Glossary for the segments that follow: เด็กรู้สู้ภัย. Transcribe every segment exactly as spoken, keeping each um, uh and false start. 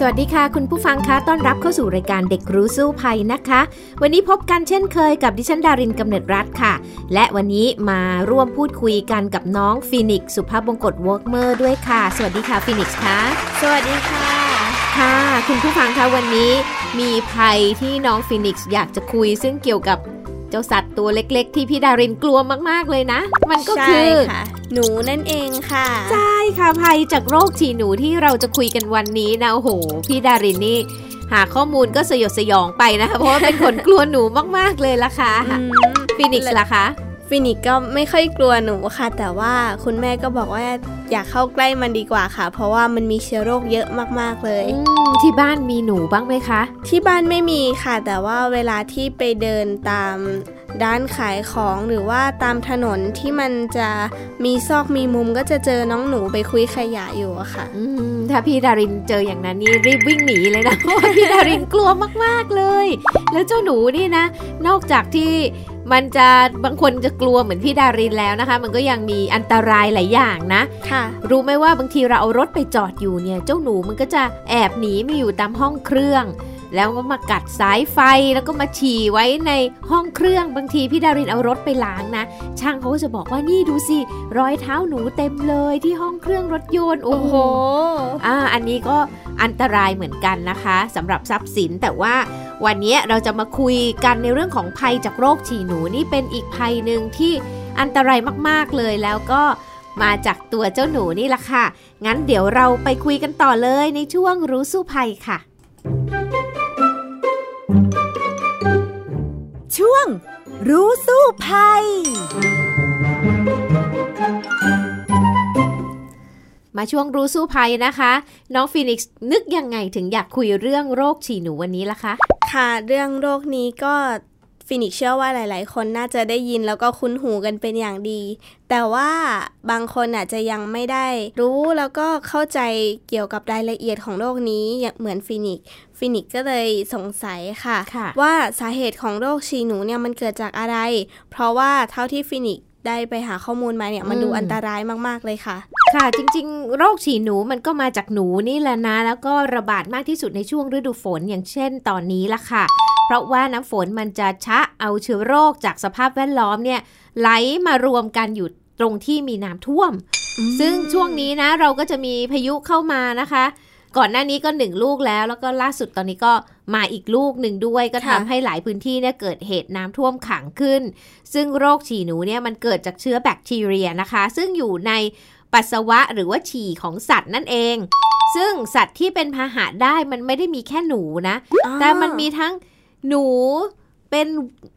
สวัสดีค่ะคุณผู้ฟังคะต้อนรับเข้าสู่รายการเด็กรู้สู้ภัยนะคะวันนี้พบกันเช่นเคยกับดิฉันดารินกำเนิดรัตน์ค่ะและวันนี้มาร่วมพูดคุยกันกับน้องฟีนิกซ์สุภาพบงกตวอล์กเมอร์ด้วยค่ะสวัสดีค่ะฟีนิกซ์ค่ะสวัสดีค่ะค่ะคุณผู้ฟังคะวันนี้มีภัยที่น้องฟีนิกซ์อยากจะคุยซึ่งเกี่ยวกับเจ้าสัตว์ตัวเล็กๆที่พี่ดารินกลัวมากๆเลยนะมันก็คือหนูนั่นเองค่ะใช่ค่ะภัยจากโรคฉี่หนูที่เราจะคุยกันวันนี้นะโอ้โหพี่ดารินนี่หาข้อมูลก็สยดสยองไปนะคะเพราะว่าเป็นคนกลัวหนูมากๆเลยล่ะค่ะฟีนิกซ์ล่ะคะฟีนิกซ์ก็ไม่ค่อยกลัวหนูค่ะแต่ว่าคุณแม่ก็บอกว่าอย่าเข้าใกล้มันดีกว่าค่ะเพราะว่ามันมีเชื้อโรคเยอะมากๆเลยที่บ้านมีหนูบ้างไหมคะที่บ้านไม่มีค่ะแต่ว่าเวลาที่ไปเดินตามร้านขายของหรือว่าตามถนนที่มันจะมีซอกมีมุมก็จะเจอน้องหนูไปคุยขยะอยู่อะค่ะถ้าพี่ดารินเจออย่างนั้นนี่รีบวิ่งหนีเลยนะเพราะว่าพี่ดารินกลัวมากๆเลยแล้วเจ้าหนูนี่นะนอกจากที่มันจะบางคนจะกลัวเหมือนพี่ดารินแล้วนะคะมันก็ยังมีอันตรายหลายอย่างนะค่ะรู้ไหมว่าบางทีเราเอารถไปจอดอยู่เนี่ยเจ้าหนูมันก็จะแอบหนีมาอยู่ตามห้องเครื่องแล้วก็มากัดสายไฟแล้วก็มาฉี่ไว้ในห้องเครื่องบางทีพี่ดารินเอารถไปล้างนะช่างเขาก็จะบอกว่านี่ดูสิรอยเท้าหนูเต็มเลยที่ห้องเครื่องรถยนต์โอ้โหอ่าอันนี้ก็อันตรายเหมือนกันนะคะสำหรับทรัพย์สินแต่ว่าวันนี้เราจะมาคุยกันในเรื่องของภัยจากโรคฉี่หนูนี่เป็นอีกภัยนึงที่อันตรายมากๆเลยแล้วก็มาจากตัวเจ้าหนูนี่ล่ะค่ะงั้นเดี๋ยวเราไปคุยกันต่อเลยในช่วงรู้สู้ภัยค่ะช่วงรู้สู้ภัยมาช่วงรู้สู้ภัยนะคะน้องฟีนิกซ์นึกยังไงถึงอยากคุยเรื่องโรคฉี่หนูวันนี้ล่ะคะค่ะเรื่องโรคนี้ก็ฟีนิกซ์เชื่อว่าหลายๆคนน่าจะได้ยินแล้วก็คุ้นหูกันเป็นอย่างดีแต่ว่าบางคนอาจจะยังไม่ได้รู้แล้วก็เข้าใจเกี่ยวกับรายละเอียดของโรคนี้เหมือนฟีนิกซ์ฟีนิกซ์ก็เลยสงสัยค่ะว่าสาเหตุของโรคฉี่หนูเนี่ยมันเกิดจากอะไรเพราะว่าเท่าที่ฟีนิกซ์ได้ไปหาข้อมูลมาเนี่ยมันดูอันตรายมากๆเลยค่ะค่ะจริงๆโรคฉี่หนูมันก็มาจากหนูนี่แหละนะแล้วก็ระบาดมากที่สุดในช่วงฤดูฝนอย่างเช่นตอนนี้ล่ะค่ะเพราะว่าน้ำฝนมันจะชะเอาเชื้อโรคจากสภาพแวดล้อมเนี่ยไหลมารวมกันอยู่ตรงที่มีน้ำท่วมซึ่งช่วงนี้นะเราก็จะมีพายุเข้ามานะคะก่อนหน้านี้ก็หนึ่งลูกแล้วแล้วก็ล่าสุดตอนนี้ก็มาอีกลูกหนึ่งด้วยก็ทำให้หลายพื้นที่เนี่ยเกิดเหตุน้ำท่วมขังขึ้นซึ่งโรคฉี่หนูเนี่ยมันเกิดจากเชื้อแบคทีเรียนะคะซึ่งอยู่ในปัสสาวะหรือว่าฉี่ของสัตว์นั่นเองซึ่งสัตว์ที่เป็นพาหะได้มันไม่ได้มีแค่หนูนะแต่มันมีทั้งหนูเป็น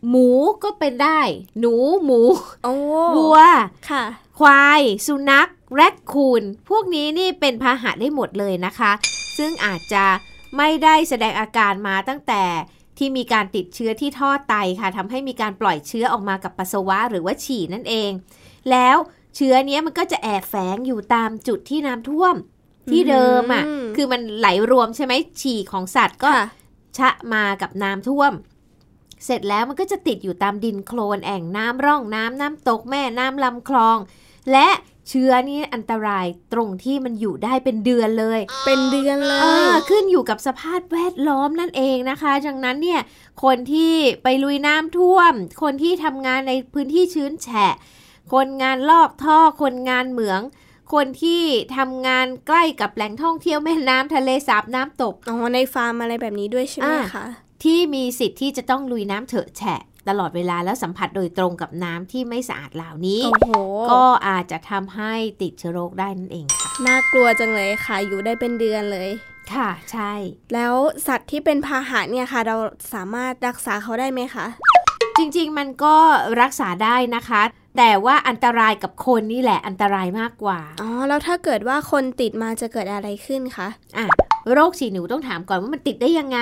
หมูก็เป็นได้หนูหมูวัวค่ะควายสุนัขแรคคูนพวกนี้นี่เป็นพาหะได้หมดเลยนะคะซึ่งอาจจะไม่ได้แสดงอาการมาตั้งแต่ที่มีการติดเชื้อที่ท่อไตค่ะทำให้มีการปล่อยเชื้อออกมากับปัสสาวะหรือว่าฉี่นั่นเองแล้วเชื้อเนี้ยมันก็จะแอบแฝงอยู่ตามจุดที่น้ำท่วมที่เดิมอ่ะคือมันไหลรวมใช่ไหมฉี่ของสัตว์ก็ชะมากับน้ำท่วมเสร็จแล้วมันก็จะติดอยู่ตามดินโคลนแอ่งน้ำร่องน้ำน้ำตกแม่น้ำลำคลองและเชื้อนี่อันตรายตรงที่มันอยู่ได้เป็นเดือนเลยเป็นเดือนเลยอ่าขึ้นอยู่กับสภาพแวดล้อมนั่นเองนะคะดังนั้นเนี่ยคนที่ไปลุยน้ำท่วมคนที่ทำงานในพื้นที่ชื้นแฉะคนงานลอกท่อคนงานเหมืองคนที่ทำงานใกล้กับแหล่งท่องเที่ยวแม่น้ำทะเลสาบน้ำตกอ๋อในฟาร์มอะไรแบบนี้ด้วยใช่ไหมคะที่มีสิทธิ์ที่จะต้องลุยน้ำเถอะแฉะตลอดเวลาแล้วสัมผัสโดยตรงกับน้ำที่ไม่สะอาดเหล่านี้ก็อาจจะทำให้ติดเชื้อโรคได้นั่นเองค่ะน่ากลัวจังเลยค่ะอยู่ได้เป็นเดือนเลยค่ะใช่แล้วสัตว์ที่เป็นพาหะเนี่ยค่ะเราสามารถรักษาเขาได้ไหมคะจริงๆมันก็รักษาได้นะคะแต่ว่าอันตรายกับคนนี่แหละอันตรายมากกว่าอ๋อแล้วถ้าเกิดว่าคนติดมาจะเกิดอะไรขึ้นคะอ่ะ โรคฉี่หนูต้องถามก่อนว่ามันติดได้ยังไง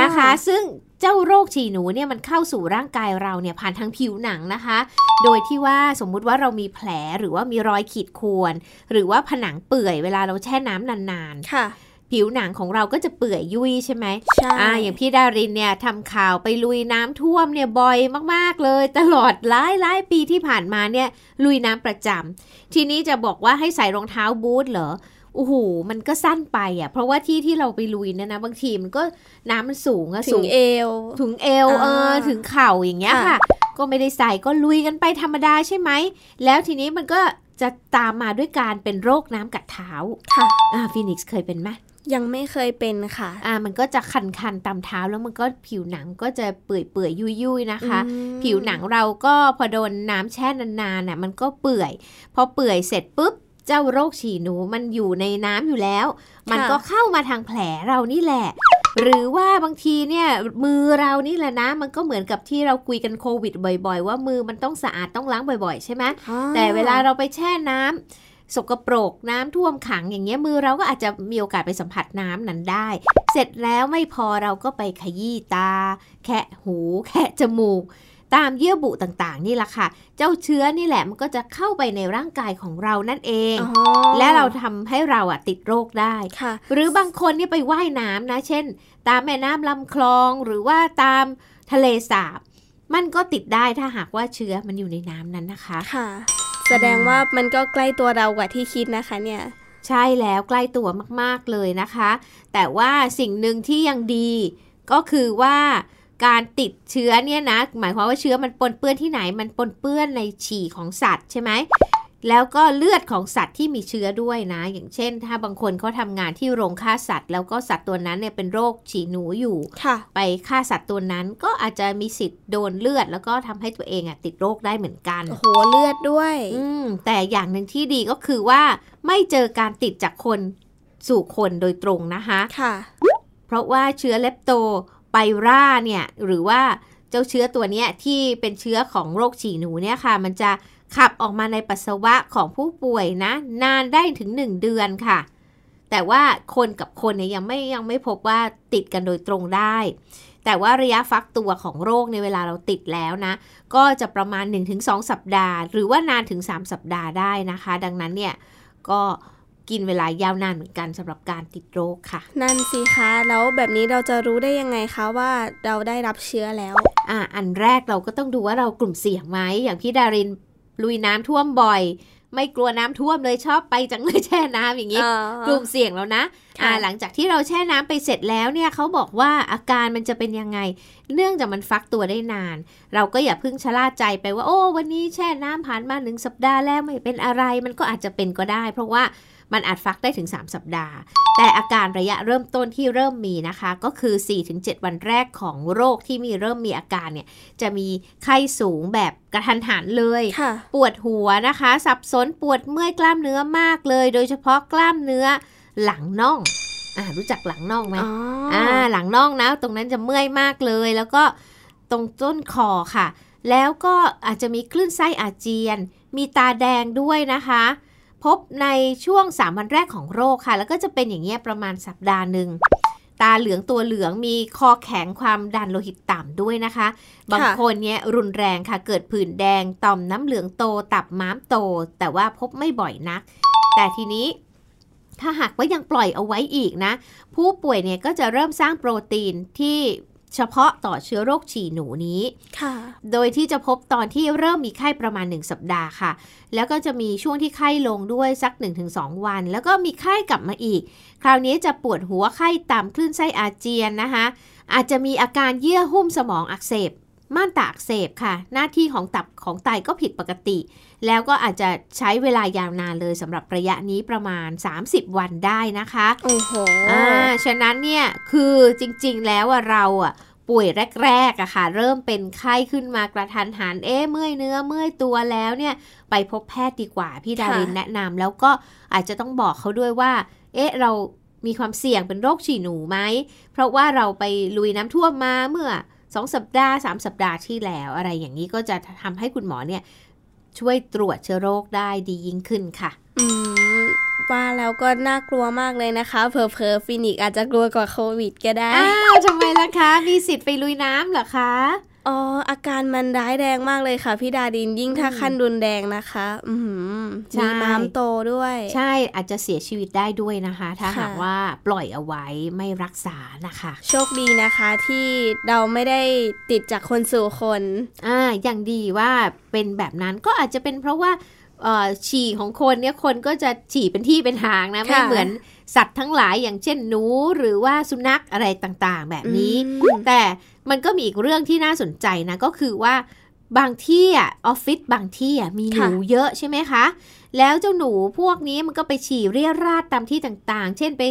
นะคะซึ่งเจ้าโรคฉี่หนูเนี่ยมันเข้าสู่ร่างกายเราเนี่ยผ่านทางผิวหนังนะคะโดยที่ว่าสมมุติว่าเรามีแผลหรือว่ามีรอยขีดข่วนหรือว่าผนังเปื่อยเวลาเราแช่น้ำนานๆค่ะผิวหนังของเราก็จะเปื่อยยุ่ยใช่ไหมใช่อ่าอย่างพี่ดารินเนี่ยทำข่าวไปลุยน้ำท่วมเนี่ยบ่อยมากๆเลยตลอดหลายๆปีที่ผ่านมาเนี่ยลุยน้ำประจำทีนี้จะบอกว่าให้ใส่รองเท้าบูทเหรอโอ้โหมันก็สั้นไปอ่ะเพราะว่าที่ที่เราไปลุยเนี่ยนะบางทีมันก็น้ำมันสูงอะสูงเอวถึงเอวเออถึงเข่าอย่างเงี้ยค่ะก็ไม่ได้ใส่ก็ลุยกันไปธรรมดาใช่ไหมแล้วทีนี้มันก็จะตามมาด้วยการเป็นโรคน้ำกัดเท้าค่ะอ่าฟีนิกซ์เคยเป็นไหมยังไม่เคยเป็นค่ะอ่ามันก็จะคันๆตามเท้าแล้วมันก็ผิวหนังก็จะเปื่อยๆยุ่ยๆนะคะผิวหนังเราก็พอโดนน้ำแช่นานๆน่ะมันก็เปื่อยพอเปื่อยเสร็จปุ๊บเจ้าโรคฉี่หนูมันอยู่ในน้ำอยู่แล้วมันก็เข้ามาทางแผลเรานี่แหละหรือว่าบางทีเนี่ยมือเรานี่แหละนะมันก็เหมือนกับที่เราคุยกันโควิดบ่อยๆว่ามือมันต้องสะอาดต้องล้างบ่อยๆใช่ไหมแต่เวลาเราไปแช่น้ำสกปรกน้ำท่วมขังอย่างเงี้ยมือเราก็อาจจะมีโอกาสไปสัมผัสน้ำนั้นได้เสร็จแล้วไม่พอเราก็ไปขยี้ตาแคะหูแคะจมูกตามเยื่อบุต่างๆนี่แหละค่ะเจ้าเชื้อนี่แหละมันก็จะเข้าไปในร่างกายของเรานั่นเองและเราทำให้เราอ่ะติดโรคได้หรือบางคนนี่ไปว่ายน้ำนะเช่นตามแม่น้ำลำคลองหรือว่าตามทะเลสาบมันก็ติดได้ถ้าหากว่าเชื้อมันอยู่ในน้ำนั้นนะคะแสดงว่ามันก็ใกล้ตัวเรากว่าที่คิดนะคะเนี่ยใช่แล้วใกล้ตัวมากๆเลยนะคะแต่ว่าสิ่งหนึ่งที่ยังดีก็คือว่าการติดเชื้อเนี่ยนะหมายความว่าเชื้อมันปนเปื้อนที่ไหนมันปนเปื้อนในฉี่ของสัตว์ใช่ไหมแล้วก็เลือดของสัตว์ที่มีเชื้อด้วยนะอย่างเช่นถ้าบางคนเขาทำงานที่โรงฆ่าสัตว์แล้วก็สัตว์ตัวนั้นเนี่ยเป็นโรคฉี่หนูอยู่ไปฆ่าสัตว์ตัวนั้นก็อาจจะมีสิทธิ์โดนเลือดแล้วก็ทำให้ตัวเองอ่ะติดโรคได้เหมือนกันโอ้โหเลือดด้วยอืมแต่อย่างหนึ่งที่ดีก็คือว่าไม่เจอการติดจากคนสู่คนโดยตรงนะคะค่ะเพราะว่าเชื้อเลปโตไพร่าเนี่ยหรือว่าเจ้าเชื้อตัวนี้ที่เป็นเชื้อของโรคฉี่หนูเนี่ยค่ะมันจะขับออกมาในปัสสาวะของผู้ป่วยนะนานได้ถึงหนึ่งเดือนค่ะแต่ว่าคนกับคนเนี่ยยังไม่ยังไม่พบว่าติดกันโดยตรงได้แต่ว่าระยะฟักตัวของโรคในเวลาเราติดแล้วนะก็จะประมาณ หนึ่งถึงสอง สัปดาห์หรือว่านานถึงสามสัปดาห์ได้นะคะดังนั้นเนี่ยก็กินเวลายาวนานเหมือนกันสำหรับการติดโรคค่ะนั่นสิคะแล้วแบบนี้เราจะรู้ได้ยังไงคะว่าเราได้รับเชื้อแล้วอ่ะอันแรกเราก็ต้องดูว่าเรากลุ่มเสี่ยงไหมอย่างพี่ดารินลุยน้ำท่วมบ่อยไม่กลัวน้ำท่วมเลยชอบไปจังเลยแช่น้ำอย่างนี้กลุ่มเสี่ยงแล้วนะอ่าหลังจากที่เราแช่น้ำไปเสร็จแล้วเนี่ยเขาบอกว่าอาการมันจะเป็นยังไงเนื่องจากมันฟักตัวได้นานเราก็อย่าพึ่งชะล่าใจไปว่าโอ้วันนี้แช่น้ำผ่านมาหนึ่งสัปดาห์แล้วไม่เป็นอะไรมันก็อาจจะเป็นก็ได้เพราะว่ามันอาจฟักได้ถึงสามสัปดาห์แต่อาการระยะเริ่มต้นที่เริ่มมีนะคะก็คือ สี่ถึงเจ็ด วันแรกของโรคที่มีเริ่มมีอาการเนี่ยจะมีไข้สูงแบบกระทันหันเลยปวดหัวนะคะสับสนปวดเมื่อยกล้ามเนื้อมากเลยโดยเฉพาะกล้ามเนื้อหลังน่องอ่ารู้จักหลังน่องไหม อ, อ่าหลังน่องนะตรงนั้นจะเมื่อยมากเลยแล้วก็ตรงต้นคอค่ะแล้วก็อาจจะมีคลื่นไส้อาเจียนมีตาแดงด้วยนะคะพบในช่วงสามวันแรกของโรคค่ะแล้วก็จะเป็นอย่างเงี้ยประมาณสัปดาห์หนึ่งตาเหลืองตัวเหลืองมีคอแข็งความดันโลหิตต่ำด้วยนะคะบางคนเนี้ยรุนแรงค่ะเกิดผื่นแดงต่อมน้ำเหลืองโตตับม้ามโตแต่ว่าพบไม่บ่อยนักแต่ทีนี้ถ้าหากว่ายังปล่อยเอาไว้อีกนะผู้ป่วยเนี่ยก็จะเริ่มสร้างโปรตีนที่เฉพาะต่อเชื้อโรคฉี่หนูนี้โดยที่จะพบตอนที่เริ่มมีไข้ประมาณหนึ่งสัปดาห์ค่ะแล้วก็จะมีช่วงที่ไข้ลงด้วยสัก หนึ่งถึงสอง วันแล้วก็มีไข้กลับมาอีกคราวนี้จะปวดหัวไข้ต่ำคลื่นไส้อาเจียนนะคะอาจจะมีอาการเยื่อหุ้มสมองอักเสบม่านตาอักเสบค่ะหน้าที่ของตับของไตก็ผิดปกติแล้วก็อาจจะใช้เวลายาวนานเลยสำหรับระยะนี้ประมาณสามสิบวันได้นะคะโอ้โหอ่าฉะนั้นเนี่ยคือจริงๆแล้วเราอ่ะป่วยแรกๆอะค่ะเริ่มเป็นไข้ขึ้นมากระทันหันเอ๊ะเมื่อยเนื้อเมื่อยตัวแล้วเนี่ยไปพบแพทย์ดีกว่าพี่ดารินแนะนำแล้วก็อาจจะต้องบอกเขาด้วยว่าเอ๊ะเรามีความเสี่ยงเป็นโรคฉี่หนูไหมเพราะว่าเราไปลุยน้ำท่วมมาเมื่อสองสัปดาห์สามสัปดาห์ที่แล้วอะไรอย่างนี้ก็จะทำให้คุณหมอเนี่ยช่วยตรวจเชื้อโรคได้ดียิ่งขึ้นค่ะอืม ว่าแล้วก็น่ากลัวมากเลยนะคะเผลอๆฟินิกซ์อาจจะกลัวกว่าโควิดก็ได้อ้าวทำไมล่ะคะมีสิทธิ์ไปลุยน้ำเหรอคะอ๋ออาการมันร้ายแรงมากเลยค่ะพี่ดาดินยิ่งถ้าขั้นรุนแรงนะคะอืมมีม้ามโตด้วยใช่อาจจะเสียชีวิตได้ด้วยนะคะถ้าหากว่าปล่อยเอาไว้ไม่รักษานะคะโชคดีนะคะที่เราไม่ได้ติดจากคนสู่คนอ่าอย่างดีว่าเป็นแบบนั้นก็อาจจะเป็นเพราะว่าฉี่ของคนเนี่ยคนก็จะฉี่เป็นที่เป็นทางนะไม่เหมือนสัตว์ทั้งหลายอย่างเช่นหนูหรือว่าสุนัขอะไรต่างๆแบบนี้แต่มันก็มีอีกเรื่องที่น่าสนใจนะก็คือว่าบางที่อ่ะออฟฟิศบางที่อ่ะมีหนูเยอะใช่ไหมคะแล้วเจ้าหนูพวกนี้มันก็ไปฉี่เรี่ยราดตามที่ต่างๆเช่นไป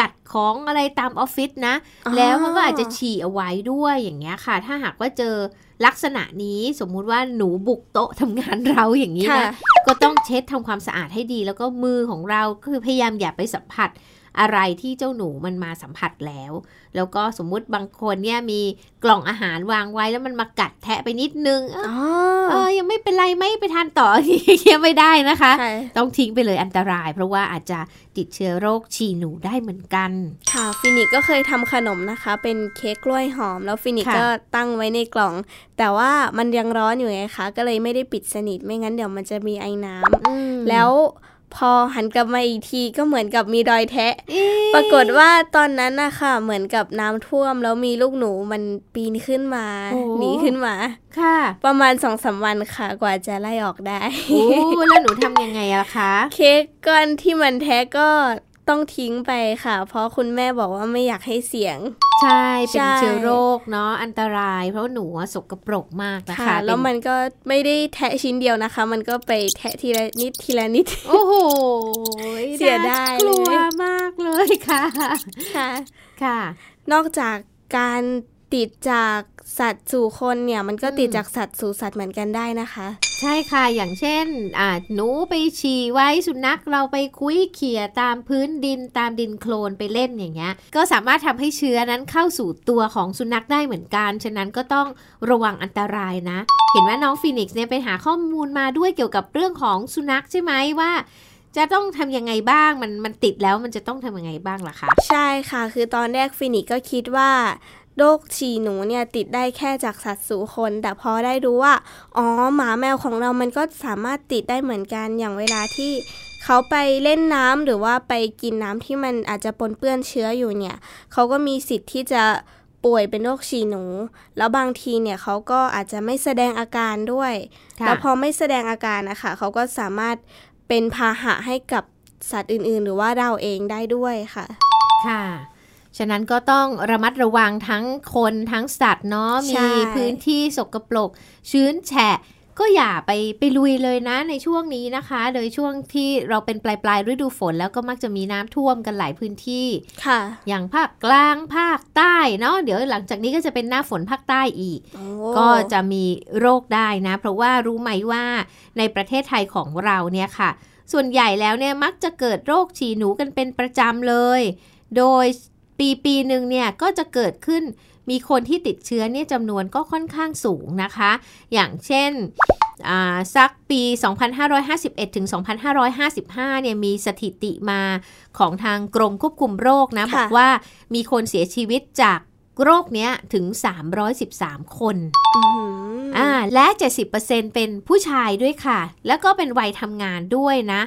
กัดของอะไรตามออฟฟิศนะแล้วมันก็อาจจะฉี่เอาไว้ด้วยอย่างเงี้ยค่ะถ้าหากว่าเจอลักษณะนี้สมมุติว่าหนูบุกโต๊ะทำงานเราอย่างนี้นะก็ต้องเช็ดทำความสะอาดให้ดีแล้วก็มือของเราคือพยายามอย่าไปสัมผัสอะไรที่เจ้าหนูมันมาสัมผัสแล้วแล้วก็สมมุติบางคนเนี่ยมีกล่องอาหารวางไว้แล้วมันมากัดแทะไปนิดนึงเออ เออยังไม่เป็นไรไม่ไปทานต่อยังไม่ได้นะคะต้องทิ้งไปเลยอันตรายเพราะว่าอาจจะติดเชื้อโรคฉี่หนูได้เหมือนกันค่ะฟินิกก็เคยทำขนมนะคะเป็นเค้กกล้วยหอมแล้วฟินิกก็ตั้งไว้ในกล่องแต่ว่ามันยังร้อนอยู่ไงคะก็เลยไม่ได้ปิดสนิทไม่งั้นเดี๋ยวมันจะมีไอน้ำแล้วพอหันกลับมาอีกทีก็เหมือนกับมีรอยแทะปรากฏว่าตอนนั้นนะคะเหมือนกับน้ำท่วมแล้วมีลูกหนูมันปีนขึ้นมาหนีขึ้นมาค่ะประมาณ สองสาม วันค่ะกว่าจะไล่ออกได้โอ้แล้วหนูทำยังไงอะคะเค้กก้อนที่มันแทะก็ต้องทิ้งไปค่ะเพราะคุณแม่บอกว่าไม่อยากให้เสียงใช่เป็นเชื้อโรคเนาะอันตรายเพราะหนูสกปรกมากนะคะแล้วมันก็ไม่ได้แทะชิ้นเดียวนะคะมันก็ไปแทะทีละนิดทีละนิดโอ้โหเสียดายกลัวมากเลยค่ะค่ะค่ะนอกจากการติดจากสัตว์สู่คนเนี่ยมันก็ติดจากสัตว์สู่สัตว์เหมือนกันได้นะคะใช่ค่ะอย่างเช่นอ่าหนูไปฉี่ไว้สุนัขเราไปคุ้ยเขี่ยตามพื้นดินตามดินโคลนไปเล่นอย่างเงี้ยก็สามารถทำให้เชื้อนั้นเข้าสู่ตัวของสุนัขได้เหมือนกันฉะนั้นก็ต้องระวังอันตรายนะเห็นว่าน้องฟีนิกซ์เนี่ยไปหาข้อมูลมาด้วยเกี่ยวกับเรื่องของสุนัขใช่ไหมว่าจะต้องทำยังไงบ้างมันมันติดแล้วมันจะต้องทำยังไงบ้างล่ะคะใช่ค่ะคือตอนแรกฟีนิกซ์ก็คิดว่าโรคฉี่หนูเนี่ยติดได้แค่จากสัตว์สู่คนแต่พอได้รู้ว่าอ๋อหมาแมวของเรามันก็สามารถติดได้เหมือนกันอย่างเวลาที่เขาไปเล่นน้ำหรือว่าไปกินน้ำที่มันอาจจะปนเปื้อนเชื้ออยู่เนี่ยเขาก็มีสิทธิ์ที่จะป่วยเป็นโรคฉี่หนูแล้วบางทีเนี่ยเขาก็อาจจะไม่แสดงอาการด้วยแล้วพอไม่แสดงอาการนะคะเขาก็สามารถเป็นพาหะให้กับสัตว์อื่นๆหรือว่าเราเองได้ด้วยค่ะค่ะฉะนั้นก็ต้องระมัดระวังทั้งคนทั้งสัตว์เนาะมีพื้นที่สกปรกชื้นแฉะก็อย่าไปไปลุยเลยนะในช่วงนี้นะคะโดยช่วงที่เราเป็นปลายปลายฤดูฝนแล้วก็มักจะมีน้ำท่วมกันหลายพื้นที่ค่ะอย่างภาคกลางภาคใต้เนาะเดี๋ยวหลังจากนี้ก็จะเป็นหน้าฝนภาคใต้อีกก็จะมีโรคได้นะเพราะว่ารู้ไหมว่าในประเทศไทยของเราเนี่ยค่ะส่วนใหญ่แล้วเนี่ยมักจะเกิดโรคฉี่หนูกันเป็นประจำเลยโดยปีปีหนึ่งเนี่ยก็จะเกิดขึ้นมีคนที่ติดเชื้อเนี่ยจำนวนก็ค่อนข้างสูงนะคะอย่างเช่นสักปีสองพันห้าร้อยห้าสิบเอ็ดถึงสองพันห้าร้อยห้าสิบห้าเนี่ยมีสถิติมาของทางกรมควบคุมโรคนะบอกว่ามีคนเสียชีวิตจากโรคเนี้ยถึงสามร้อยสิบสามคนอ่าและ เจ็ดสิบเปอร์เซ็นต์ เป็นผู้ชายด้วยค่ะแล้วก็เป็นวัยทำงานด้วยนะ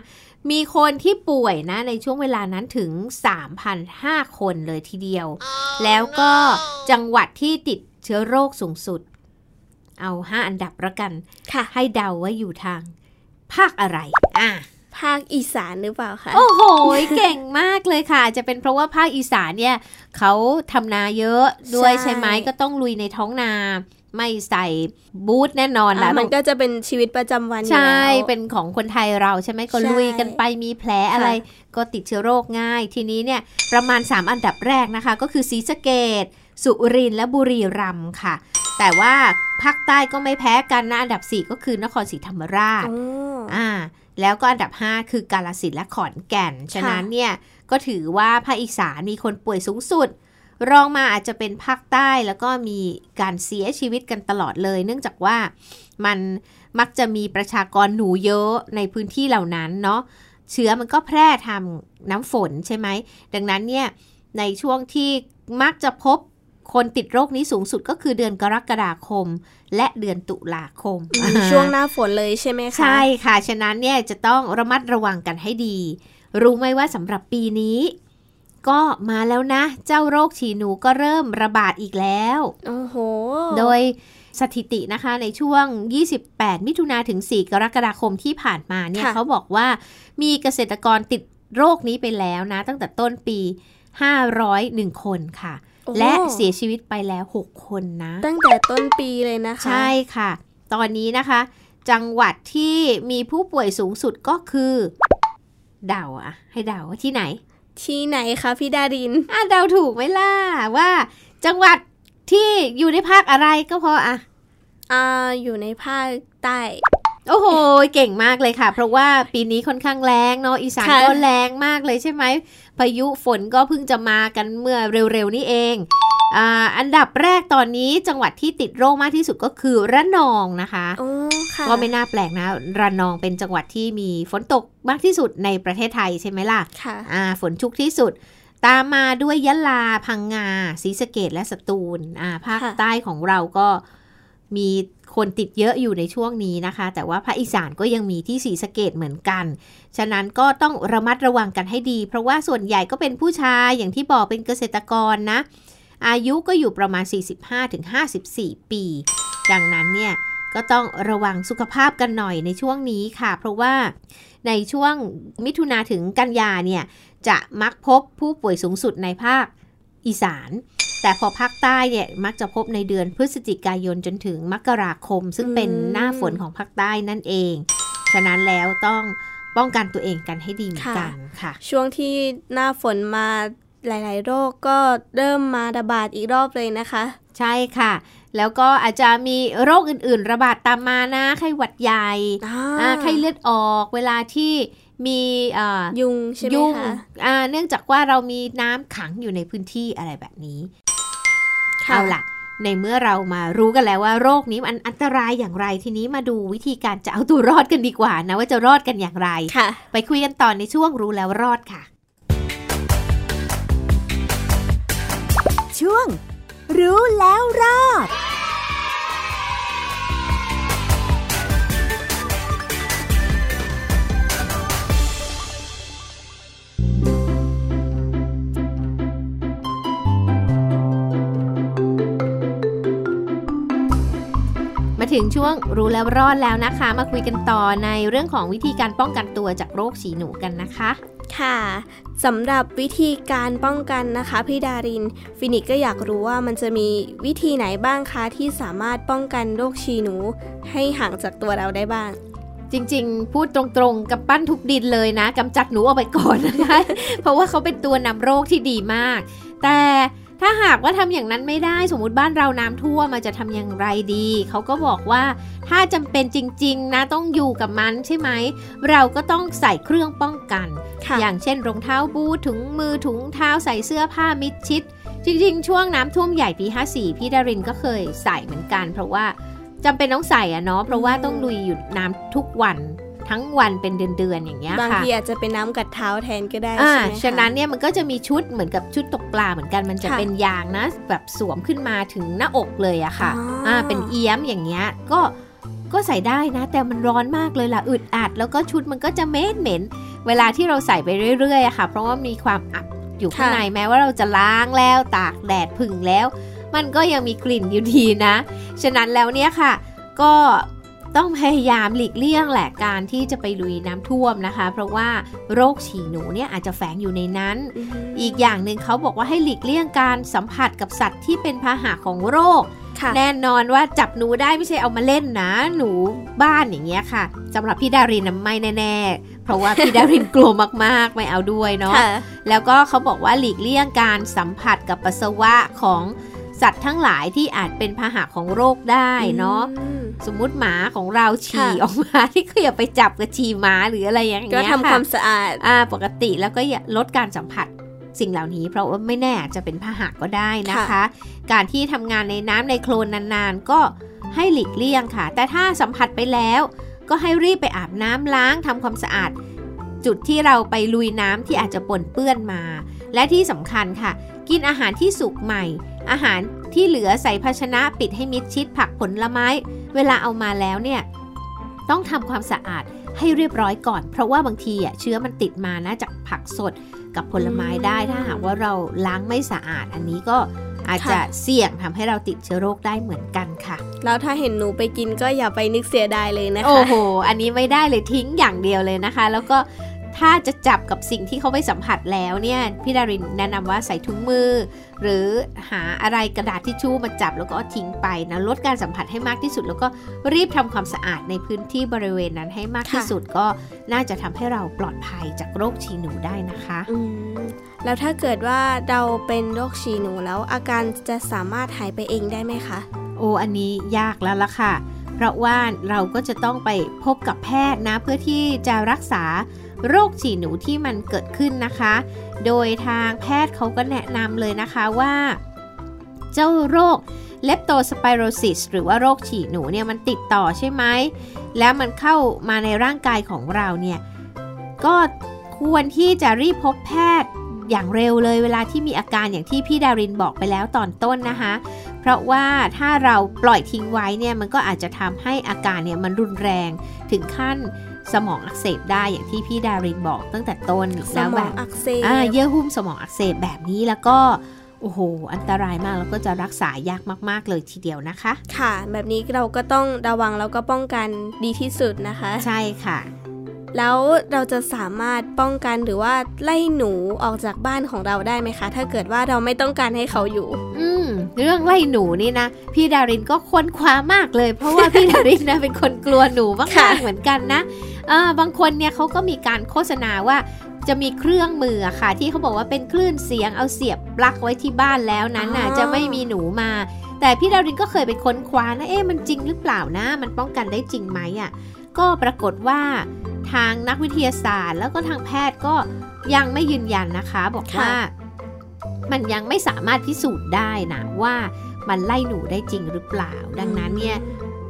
มีคนที่ป่วยนะในช่วงเวลานั้นถึง สามพันห้าร้อย คนเลยทีเดียว oh, แล้วก็ no. จังหวัดที่ติดเชื้อโรคสูงสุดเอาห้าอันดับละกันให้เดาว่าอยู่ทางภาคอะไรอ่ะภาคอีสานหรือเปล่าคะโอ้โห เก่งมากเลยค่ะจะเป็นเพราะว่าภาคอีสานเนี่ยเขาทำนาเยอะด้วยใช่ไหมก็ต้องลุยในท้องนาไม่ใส่บูทแน่นอนล่ะมันก็จะเป็นชีวิตประจำวันใช่เป็นของคนไทยเราใช่ไหมก็ลุยกันไปมีแผลอะไรก็ติดเชื้อโรคง่ายทีนี้เนี่ยประมาณสามอันดับแรกนะคะก็คือศรีสะเกษสุรินทร์และบุรีรัมย์ค่ะแต่ว่าภาคใต้ก็ไม่แพ้กันนะอันดับสี่ก็คือนครศรีธรรมราชอ่าแล้วก็อันดับห้าคือกาฬสินธุ์และขอนแก่นฉะนั้นเนี่ยก็ถือว่าภาคอีสานมีคนป่วยสูงสุดรองมาอาจจะเป็นภาคใต้แล้วก็มีการเสียชีวิตกันตลอดเลยเนื่องจากว่ามันมักจะมีประชากรหนูเยอะในพื้นที่เหล่านั้นเนาะ เชื้อมันก็แพร่ทางน้ำฝนใช่ไหมดังนั้นเนี่ยในช่วงที่มักจะพบคนติดโรคนี้สูงสุดก็คือเดือนกรกฎาคมและเดือนตุลาคมช่วงหน้าฝนเลยใช่ไหมคะใช่ค่ะฉะนั้นเนี่ยจะต้องระมัดระวังกันให้ดีรู้ไหมว่าสำหรับปีนี้ก็มาแล้วนะเจ้าโรคฉี่หนูก็เริ่มระบาดอีกแล้วโอ้โหโดยสถิตินะคะในช่วงยี่สิบแปดมิถุนาถึงสี่กรกฎาคมที่ผ่านมาเนี่ยเขาบอกว่ามีเกษตรกรติดโรคนี้ไปแล้วนะตั้งแต่ต้นปีห้าร้อยเอ็ดคนค่ะและเสียชีวิตไปแล้วหกคนนะตั้งแต่ต้นปีเลยนะคะใช่ค่ะตอนนี้นะคะจังหวัดที่มีผู้ป่วยสูงสุดก็คือเดาอะให้เดาว่าที่ไหนที่ไหนคะพี่ดารินอ่ะเดาถูกไหมล่ะว่าจังหวัดที่อยู่ในภาคอะไรก็พออ่ะอ่าอยู่ในภาคใต้โอ้โหเก่งมากเลยค่ะเพราะว่าปีนี้ค่อนข้างแรงเนาะอีสานก็แรงมากเลยใช่ไหมพายุฝนก็เพิ่งจะมากันเมื่อเร็วๆนี้เองอ่าอันดับแรกตอนนี้จังหวัดที่ติดโรคมากที่สุดก็คือระนองนะคะโอ้ค่ะก็ไม่น่าแปลกนะระนองเป็นจังหวัดที่มีฝนตกมากที่สุดในประเทศไทยใช่ไหมล่ะค่ะอ่าฝนชุกที่สุดตามมาด้วยยะลาพังงาศรีสะเกษและสตูลอ่าภาคใต้ของเราก็มีคนติดเยอะอยู่ในช่วงนี้นะคะแต่ว่าภาคอีสานก็ยังมีที่ศรีสะเกษเหมือนกันฉะนั้นก็ต้องระมัดระวังกันให้ดีเพราะว่าส่วนใหญ่ก็เป็นผู้ชายอย่างที่บอกเป็นเกษตรกรนะอายุก็อยู่ประมาณ สี่สิบห้าถึงห้าสิบสี่ ปีดังนั้นเนี่ยก็ต้องระวังสุขภาพกันหน่อยในช่วงนี้ค่ะเพราะว่าในช่วงมิถุนาถึงกันยาเนี่ยจะมักพบผู้ป่วยสูงสุดในภาคอีสานแต่พอภาคใต้เนี่ยมักจะพบในเดือนพฤศจิกายนจนถึงมกราคมซึ่งเป็นหน้าฝนของภาคใต้นั่นเองฉะนั้นแล้วต้องป้องกันตัวเองกันให้ดีเหมือนกันค่ะช่วงที่หน้าฝนมาหลายๆโรคก็เริ่มมาระบาดอีกรอบเลยนะคะใช่ค่ะแล้วก็อาจจะมีโรคอื่นๆระบาดตามมานะไข้หวัดใหญ่ไข้เลือดออกเวลาที่มียุงใช่ไหมคะเนื่องจากว่าเรามีน้ำขังอยู่ในพื้นที่อะไรแบบนี้เอาล่ะในเมื่อเรามารู้กันแล้วว่าโรคนี้มันอันตรายอย่างไรทีนี้มาดูวิธีการจะเอาตัวรอดกันดีกว่านะว่าจะรอดกันอย่างไรไปคุยกันต่อในช่วงรู้แล้วรอดค่ะช่วงรู้แล้วรอดถึงช่วงรู้แล้วรอดแล้วนะคะมาคุยกันต่อในเรื่องของวิธีการป้องกันตัวจากโรคฉี่หนูกันนะคะค่ะสำหรับวิธีการป้องกันนะคะพี่ดารินฟินิกก็อยากรู้ว่ามันจะมีวิธีไหนบ้างคะที่สามารถป้องกันโรคฉี่หนูให้ห่างจากตัวเราได้บ้างจริงๆพูดตรงๆกับปั้นทุบดินเลยนะกำจัดหนูออกไปก่อนนะคะ เพราะว่าเขาเป็นตัวนำโรคที่ดีมากแต่ถ้าหากว่าทำอย่างนั้นไม่ได้สมมุติบ้านเราน้ำท่วมมันจะทำอย่างไรดีเขาก็บอกว่าถ้าจำเป็นจริงๆนะต้องอยู่กับมันใช่ไหมเราก็ต้องใส่เครื่องป้องกันอย่างเช่นรองเท้าบูทถุงมือถุงเท้าใส่เสื้อผ้ามิดชิดจริงๆช่วงน้ำท่วมใหญ่ปีห้าสี่พี่ดารินก็เคยใส่เหมือนกันเพราะว่าจำเป็นต้องใส่อะเนาะเพราะว่าต้องลุยอยู่น้ำทุกวันทั้งวันเป็นเดือนๆอย่างเงี้ยค่ะบางทีอาจจะเป็นน้ำกัดเท้าแทนก็ได้ใช่ไหมคะฉะนั้นเนี่ยมันก็จะมีชุดเหมือนกับชุดตกปลาเหมือนกันมันจะเป็นยางนะแบบสวมขึ้นมาถึงหน้าอกเลยอะค่ะอ่าเป็นเอี้ยมอย่างเงี้ยก็ก็ใส่ได้นะแต่มันร้อนมากเลยล่ะอึดอัดแล้วก็ชุดมันก็จะเหม็นเหม็นเวลาที่เราใส่ไปเรื่อยๆอะค่ะเพราะว่ามีความอับอยู่ข้างในแม้ว่าเราจะล้างแล้วตากแดดผึ่งแล้วมันก็ยังมีกลิ่นอยู่ดีนะฉะนั้นแล้วเนี่ยค่ะก็ต้องพยายามหลีกเลี่ยงแหละการที่จะไปลุยน้ำท่วมนะคะเพราะว่าโรคฉี่หนูเนี่ยอาจจะแฝงอยู่ในนั้น mm-hmm. อีกอย่างหนึ่งเขาบอกว่าให้หลีกเลี่ยงการสัมผัสกับสัตว์ที่เป็นพาหะของโรคแน่นอนว่าจับหนูได้ไม่ใช่เอามาเล่นนะหนูบ้านอย่างเงี้ยค่ะสำหรับพี่ดารินไม่แน่ๆเพราะว่าพี่ดารินกลัวมากๆไม่เอาด้วยเนาะ แล้วก็เขาบอกว่าหลีกเลี่ยงการสัมผัสกับปัสสาวะของสัตว์ทั้งหลายที่อาจเป็นพาหะของโรคได้เนาะสมมุติหมาของเราฉี่ออกมาที่ก็อย่าไปจับกับฉี่หมาหรืออะไรอย่างเงี้ยก็ทำความสะอาดอ่าปกติแล้วก็อย่าลดการสัมผัสสิ่งเหล่านี้เพราะว่าไม่แน่อาจจะเป็นพาหะก็ได้นะคะ การที่ทำงานในน้ำในโคลนนานๆก็ให้หลีกเลี่ยงค่ะแต่ถ้าสัมผัสไปแล้วก็ให้รีบไปอาบน้ำล้างทำความสะอาด จุดที่เราไปลุยน้ำที่อาจจะปนเปื้อนมาและที่สำคัญค่ะกินอาหารที่สุกใหม่อาหารที่เหลือใส่ภาชนะปิดให้มิดชิดผักผลไม้เวลาเอามาแล้วเนี่ยต้องทำความสะอาดให้เรียบร้อยก่อนเพราะว่าบางทีอ่ะเชื้อมันติดมานะจากผักสดกับผลไม้ได้ถ้าหากว่าเราล้างไม่สะอาดอันนี้ก็อาจจะเสี่ยงทำให้เราติดเชื้อโรคได้เหมือนกันค่ะแล้วถ้าเห็นหนูไปกินก็อย่าไปนึกเสียดายเลยนะคะโอ้โหอันนี้ไม่ได้เลยทิ้งอย่างเดียวเลยนะคะแล้วก็ถ้าจะจับกับสิ่งที่เขาไปสัมผัสแล้วเนี่ยพี่ดารินแนะนำว่าใส่ถุงมือหรือหาอะไรกระดาษทิชชู่มาจับแล้วก็ทิ้งไปนะลดการสัมผัสให้มากที่สุดแล้วก็รีบทำความสะอาดในพื้นที่บริเวณนั้นให้มากที่สุดก็น่าจะทำให้เราปลอดภัยจากโรคฉี่หนูได้นะคะอืมแล้วถ้าเกิดว่าเราเป็นโรคฉี่หนูแล้วอาการจะสามารถหายไปเองได้ไหมคะโอ้อันนี้ยากแล้วล่ะค่ะเพราะว่าเราก็จะต้องไปพบกับแพทย์นะเพื่อที่จะรักษาโรคฉี่หนูที่มันเกิดขึ้นนะคะโดยทางแพทย์เขาก็แนะนำเลยนะคะว่าเจ้าโรคเลปโตสไพโรซิสหรือว่าโรคฉี่หนูเนี่ยมันติดต่อใช่ไหมแล้วมันเข้ามาในร่างกายของเราเนี่ยก็ควรที่จะรีบพบแพทย์อย่างเร็วเลยเวลาที่มีอาการอย่างที่พี่ดารินบอกไปแล้วตอนต้นนะคะเพราะว่าถ้าเราปล่อยทิ้งไว้เนี่ยมันก็อาจจะทำให้อาการเนี่ยมันรุนแรงถึงขั้นสมองอักเสบได้อย่างที่พี่ดารินบอกตั้งแต่ต้นแล้วแบบอ่าเยื่อหุ้มสมองอักเสบแบบนี้แล้วก็โอ้โหอันตรายมากแล้วก็จะรักษายากมากๆเลยทีเดียวนะคะค่ะแบบนี้เราก็ต้องระวังแล้วก็ป้องกันดีที่สุดนะคะใช่ค่ะแล้วเราจะสามารถป้องกันหรือว่าไล่หนูออกจากบ้านของเราได้ไหมคะถ้าเกิดว่าเราไม่ต้องการให้เขาอยู่อืมเรื่องไล่หนูนี่นะพี่ดารินก็ค้นคว้ามากเลยเพราะว่าพี่ดารินนะเป็นคนกลัวหนูมากๆเหมือนกันนะเออบางคนเนี่ยเขาก็มีการโฆษณาว่าจะมีเครื่องมือค่ะที่เขาบอกว่าเป็นคลื่นเสียงเอาเสียบปลั๊กไว้ที่บ้านแล้วนั้นน่ะจะไม่มีหนูมาแต่พี่ดารินก็เคยไปค้นคว้านะเอ๊ะมันจริงหรือเปล่านะมันป้องกันได้จริงไหมอ่ะก็ปรากฏว่าทางนักวิทยาศาสตร์แล้วก็ทางแพทย์ก็ยังไม่ยืนยันนะคะบอกว่ามันยังไม่สามารถพิสูจน์ได้นะว่ามันไล่หนูได้จริงหรือเปล่าดังนั้นเนี่ย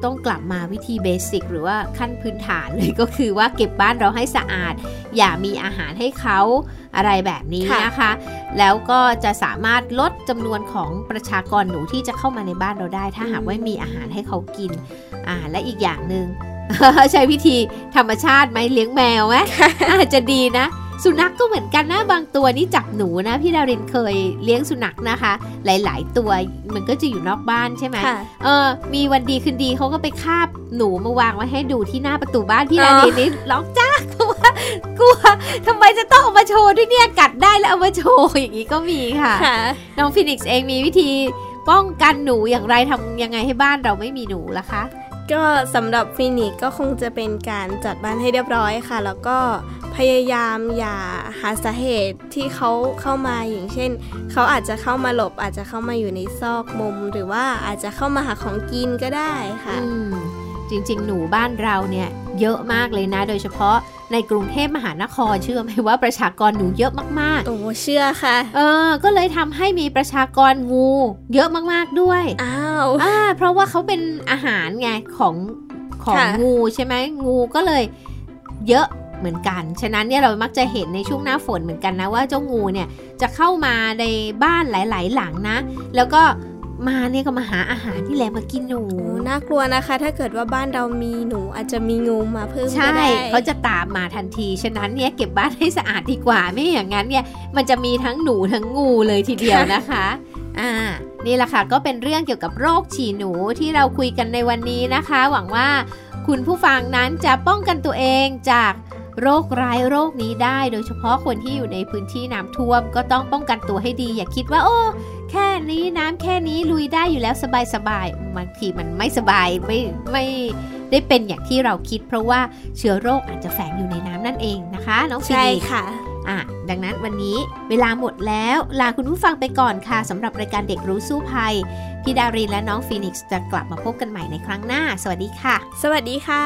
ต้องกลับมาวิธีเบสิกหรือว่าขั้นพื้นฐานเลยก็คือว่าเก็บบ้านเราให้สะอาดอย่ามีอาหารให้เขาอะไรแบบนี้นะคะแล้วก็จะสามารถลดจำนวนของประชากรหนูที่จะเข้ามาในบ้านเราได้ถ้าหากว่ามีอาหารให้เขากินอ่าและอีกอย่างนึงใช้วิธีธรรมชาติไหมเลี้ยงแมวไหม อาจจะดีนะสุนัข ก, ก็เหมือนกันนะบางตัวนี่จับหนูนะพี่ดารินเคยเลี้ยงสุนัขนะคะหลายๆตัวมันก็จะอยู่นอกบ้านใช่ไหมเออมีวันดีคืนดีเขาก็ไปคาบหนูมาวางไว้ให้ดูที่หน้าประตูบ้านพี่ดารินนี่ร้องจ้าเพราะว่ากลัวทำไมจะต้องเอามาโชว์ด้วยเนี่ยกัดได้แล้วเอามาโชว์อย่างนี้ก็มีค่ะน้องฟินิกซ์เองมีวิธีป้องกันหนูอย่างไรทำยังไงให้บ้านเราไม่มีหนูล่ะคะก็สำหรับฟินิกก็คงจะเป็นการจัดบ้านให้เรียบร้อยค่ะแล้วก็พยายามอย่าหาสาเหตุที่เขาเข้ามาอย่างเช่นเขาอาจจะเข้ามาหลบอาจจะเข้ามาอยู่ในซอกมุมหรือว่าอาจจะเข้ามาหาของกินก็ได้ค่ะจริงๆหนูบ้านเราเนี่ยเยอะมากเลยนะโดยเฉพาะในกรุงเทพมหานครเชื่อไหมว่าประชากรหนูเยอะมากๆโอ้เชื่อค่ะเออก็เลยทำให้มีประชากรงูเยอะมากๆด้วยอ้าวอ่าเพราะว่าเขาเป็นอาหารไงของของงูใช่ไหมงูก็เลยเยอะเหมือนกันฉะนั้นเนี่ยเรามักจะเห็นในช่วงหน้าฝนเหมือนกันนะว่าเจ้างูเนี่ยจะเข้ามาในบ้านหลายๆหลังนะแล้วก็มาเนี่ยก็มาหาอาหารที่แหลมมากินหนูน่ากลัวนะคะถ้าเกิดว่าบ้านเรามีหนูอาจจะมีงูมาเพิ่มก็ได้ใช่เขาจะตามมาทันทีฉะนั้นเนี่ยเก็บบ้านให้สะอาดดีกว่าไม่อย่างนั้นเนี่ยมันจะมีทั้งหนูทั้งงูเลยทีเดียวนะคะอ่านี่แหละค่ะก็เป็นเรื่องเกี่ยวกับโรคฉี่หนูที่เราคุยกันในวันนี้นะคะหวังว่าคุณผู้ฟังนั้นจะป้องกันตัวเองจากโรคร้ายโรคนี้ได้โดยเฉพาะคนที่อยู่ในพื้นที่น้ำท่วมก็ต้องป้องกันตัวให้ดีอย่าคิดว่าโอ้แค่นี้น้ำแค่นี้ลุยได้อยู่แล้วสบายๆบางทีมันไม่สบายไม่ไม่ได้เป็นอย่างที่เราคิดเพราะว่าเชื้อโรคอาจจะแฝงอยู่ในน้ำนั่นเองนะคะน้องฟินิกใช่ค่ะอ่ะดังนั้นวันนี้เวลาหมดแล้วลาคุณผู้ฟังไปก่อนค่ะสำหรับรายการเด็กรู้สู้ภัยพี่ดารินและน้องฟีนิกซ์จะกลับมาพบกันใหม่ในครั้งหน้าสวัสดีค่ะสวัสดีค่ะ